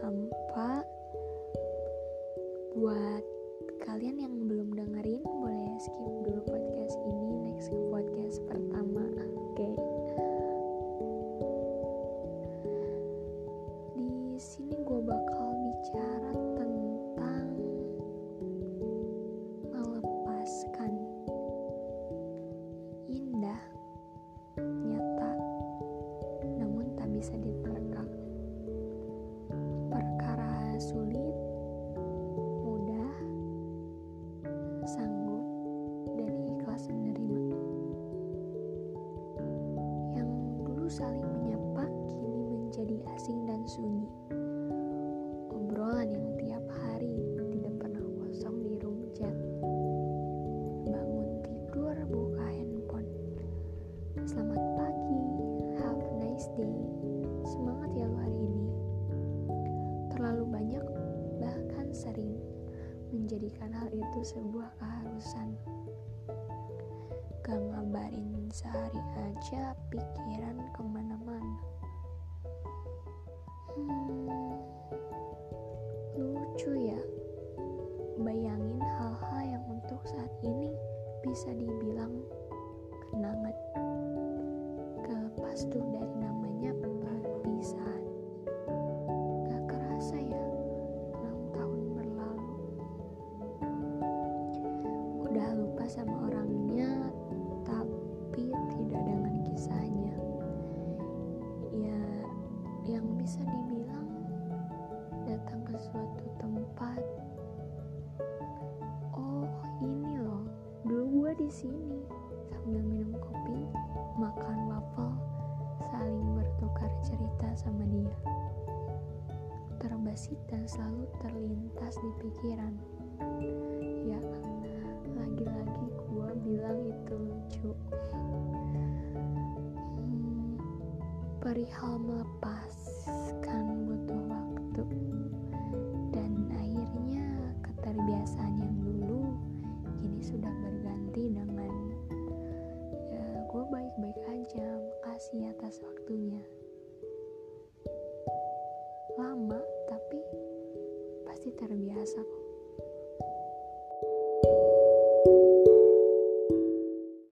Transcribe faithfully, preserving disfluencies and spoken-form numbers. hampa. Buat kalian yang belum dengerin, boleh skip dulu podcast ini, next ke podcast pertama. Oke. Okay. Di sini gue bakal bicara tentang melepaskan. Indah, nyata, namun tak bisa diterka. Perkara sulit, sanggup dan ikhlas menerima. Yang dulu saling menyapa kini menjadi asing dan sunyi. Obrolan yang tiap hari tidak pernah kosong di room chat. Bangun tidur buka handphone. Selamat pagi, have a nice day. Semangat ya lo hari ini. Terlalu banyak bahkan sering menjadikan hal itu sebuah keharusan. Gak ngabarin sehari aja pikiran kemana-mana. hmm, Lucu ya, bayangin hal-hal yang untuk saat ini bisa dibilang kenangan. Gak lepas tuh dari namanya perpisahan. Gak kerasa ya, udah lupa sama orangnya tapi tidak dengan kisahnya. Ya, yang bisa dibilang datang ke suatu tempat, oh ini loh dulu gue di sini, sambil minum kopi, makan waffle, saling bertukar cerita sama dia, terbesit dan selalu terlintas di pikiran. Ya, lagi-lagi gue bilang itu lucu. hmm, Perihal melepaskan butuh waktu, dan akhirnya keterbiasaan yang dulu kini sudah berganti dengan ya, gue baik-baik aja, makasih atas waktunya. Lama tapi pasti terbiasa kok.